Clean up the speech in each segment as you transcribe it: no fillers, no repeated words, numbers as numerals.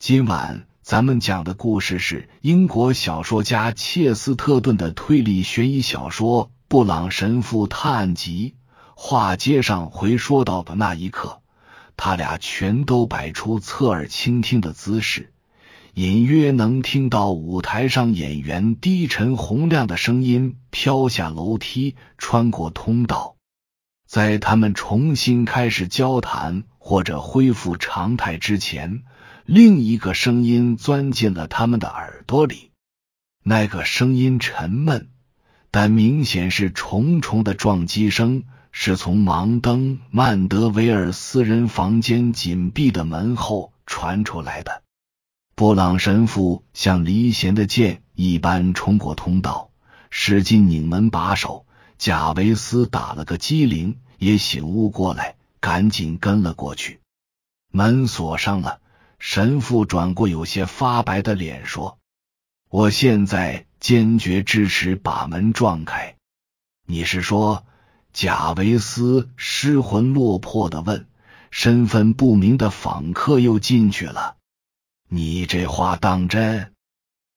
今晚咱们讲的故事是英国小说家切斯特顿的推理悬疑小说《布朗神父探案集》。话接上回说到的那一刻，他俩全都摆出侧耳倾听的姿势，隐约能听到舞台上演员低沉洪亮的声音飘下楼梯，穿过通道。在他们重新开始交谈或者恢复常态之前，另一个声音钻进了他们的耳朵里。那个声音沉闷，但明显是重重的撞击声，是从芒登曼德维尔私人房间紧闭的门后传出来的。布朗神父像离弦的箭一般冲过通道，使劲拧门把手。贾维斯打了个激灵，也醒悟过来，赶紧跟了过去。门锁上了，神父转过有些发白的脸说：“我现在坚决支持把门撞开。”“你是说？”贾维斯失魂落魄地问。身份不明的访客又进去了。“你这话当真？”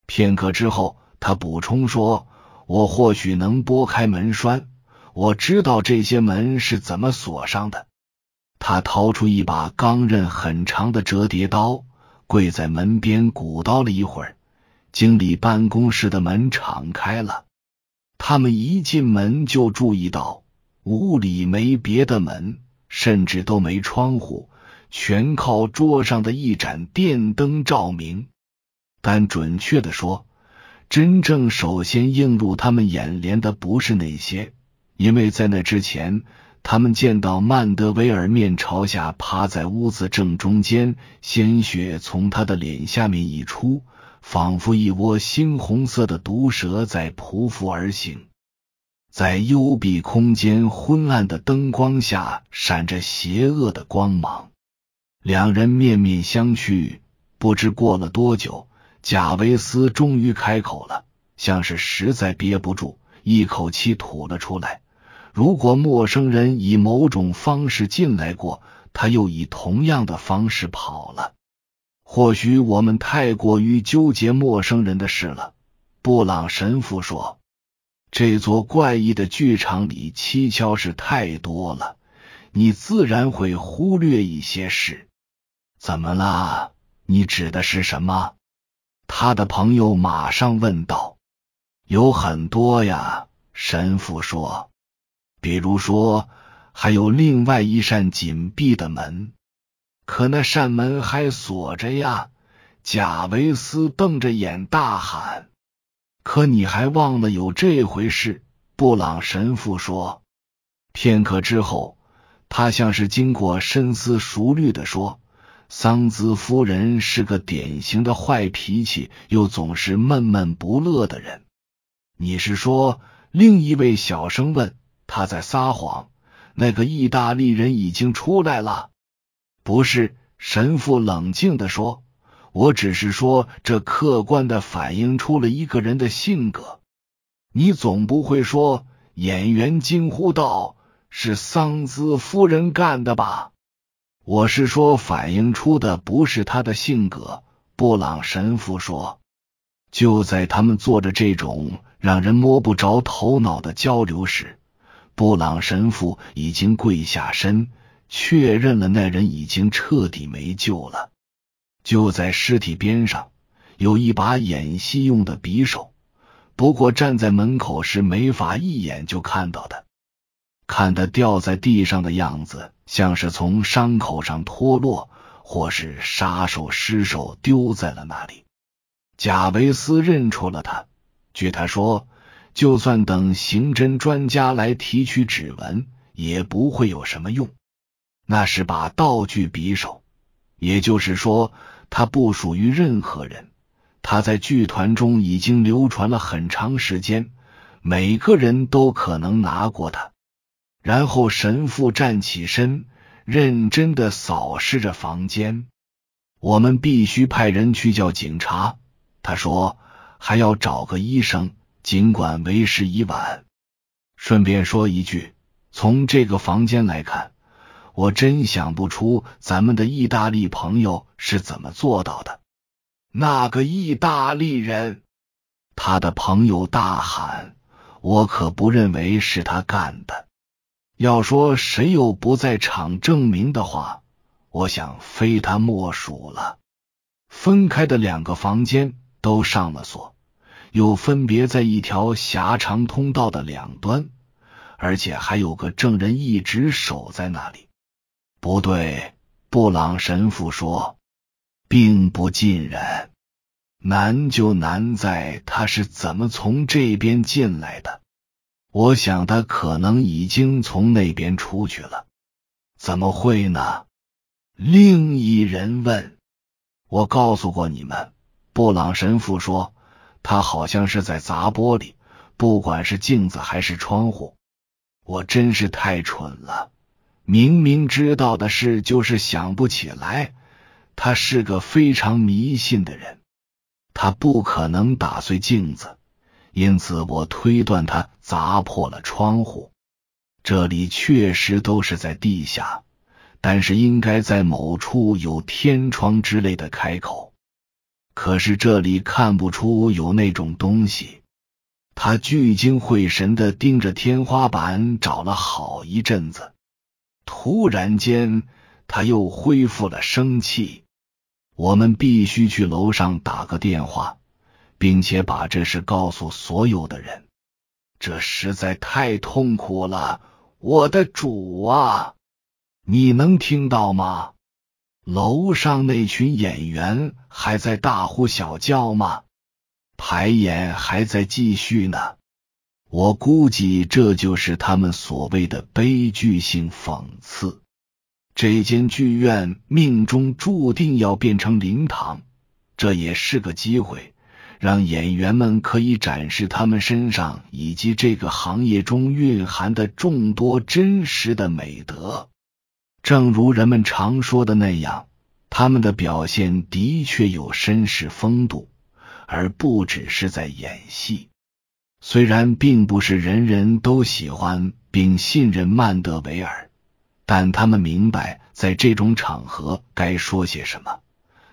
片刻之后，他补充说：“我或许能拨开门栓，我知道这些门是怎么锁上的。”他掏出一把钢刃很长的折叠刀，跪在门边鼓捣了一会儿，经理办公室的门敞开了。他们一进门就注意到，屋里没别的门，甚至都没窗户，全靠桌上的一盏电灯照明。但准确地说，真正首先映入他们眼帘的不是那些，因为在那之前，他们见到曼德维尔面朝下趴在屋子正中间，鲜血从他的脸下面溢出，仿佛一窝猩红色的毒蛇在匍匐而行。在幽闭空间昏暗的灯光下，闪着邪恶的光芒。两人面面相觑，不知过了多久，贾维斯终于开口了，像是实在憋不住，一口气吐了出来。如果陌生人以某种方式进来过，他又以同样的方式跑了。或许我们太过于纠结陌生人的事了，布朗神父说。这座怪异的剧场里蹊跷事太多了，你自然会忽略一些事。怎么啦？你指的是什么？他的朋友马上问道。有很多呀，神父说。比如说，还有另外一扇紧闭的门。可那扇门还锁着呀，贾维斯瞪着眼大喊。可你还忘了有这回事，布朗神父说。片刻之后，他像是经过深思熟虑地说：“桑兹夫人是个典型的坏脾气又总是闷闷不乐的人。”“你是说？”另一位小声问。“他在撒谎，那个意大利人已经出来了。”“不是。”神父冷静地说，“我只是说这客观地反映出了一个人的性格。你总不会说，”演员惊呼道，“是桑兹夫人干的吧？”“我是说反映出的不是他的性格。”布朗神父说。就在他们做着这种让人摸不着头脑的交流时，布朗神父已经跪下身，确认了那人已经彻底没救了。就在尸体边上，有一把演戏用的匕首，不过站在门口是没法一眼就看到的。看他掉在地上的样子，像是从伤口上脱落，或是杀手失手丢在了那里。贾维斯认出了他，据他说，就算等刑侦专家来提取指纹，也不会有什么用。那是把道具匕首，也就是说，它不属于任何人。它在剧团中已经流传了很长时间，每个人都可能拿过它。然后神父站起身，认真地扫视着房间。“我们必须派人去叫警察。”他说，“还要找个医生，尽管为时已晚。顺便说一句，从这个房间来看，我真想不出咱们的意大利朋友是怎么做到的。”那个意大利人！”他的朋友大喊：“我可不认为是他干的。要说谁有不在场证明的话，我想非他莫属了。”分开的两个房间都上了锁，又分别在一条狭长通道的两端，而且还有个证人一直守在那里。不对，布朗神父说，并不尽然。难就难在他是怎么从这边进来的。我想他可能已经从那边出去了。怎么会呢？另一人问。我告诉过你们，布朗神父说，他好像是在砸玻璃，不管是镜子还是窗户。我真是太蠢了，明明知道的事就是想不起来。他是个非常迷信的人，他不可能打碎镜子，因此我推断他砸破了窗户。这里确实都是在地下，但是应该在某处有天窗之类的开口，可是这里看不出有那种东西。他聚精会神地盯着天花板找了好一阵子，突然间他又恢复了生气。我们必须去楼上打个电话，并且把这事告诉所有的人。这实在太痛苦了，我的主啊！你能听到吗？楼上那群演员还在大呼小叫吗？排演还在继续呢。我估计这就是他们所谓的悲剧性讽刺。这间剧院命中注定要变成灵堂，这也是个机会，让演员们可以展示他们身上以及这个行业中蕴含的众多真实的美德。正如人们常说的那样，他们的表现的确有绅士风度，而不只是在演戏。虽然并不是人人都喜欢并信任曼德维尔，但他们明白在这种场合该说些什么。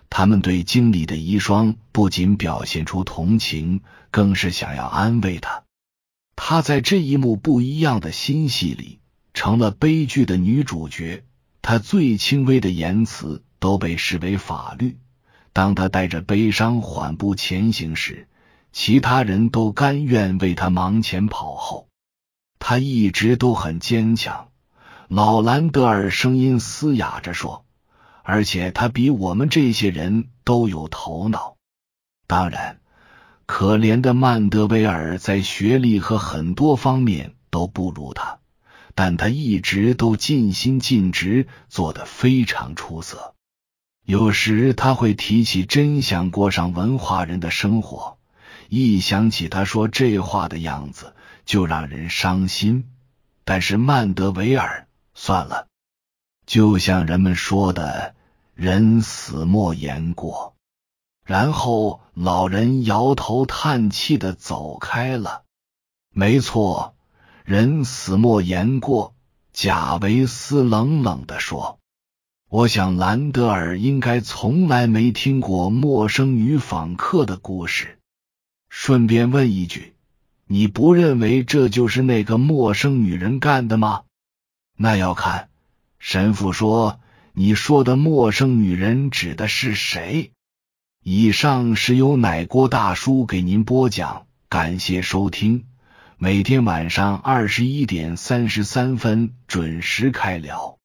他们对经理的遗孀不仅表现出同情，更是想要安慰他。他在这一幕不一样的新戏里成了悲剧的女主角，她最轻微的言辞都被视为法律。当她带着悲伤缓步前行时，其他人都甘愿为她忙前跑后。她一直都很坚强，老兰德尔声音嘶哑着说，而且他比我们这些人都有头脑。当然，可怜的曼德维尔在学历和很多方面都不如他，但他一直都尽心尽职，做得非常出色。有时他会提起真想过上文化人的生活，一想起他说这话的样子就让人伤心。但是曼德维尔，算了，就像人们说的，人死莫言过。然后老人摇头叹气地走开了。没错，人死莫言过，贾维斯冷冷地说。我想兰德尔应该从来没听过陌生女访客的故事。顺便问一句，你不认为这就是那个陌生女人干的吗？那要看，神父说，你说的陌生女人指的是谁？以上是由奶锅大叔给您播讲，感谢收听，每天晚上21:33准时开聊。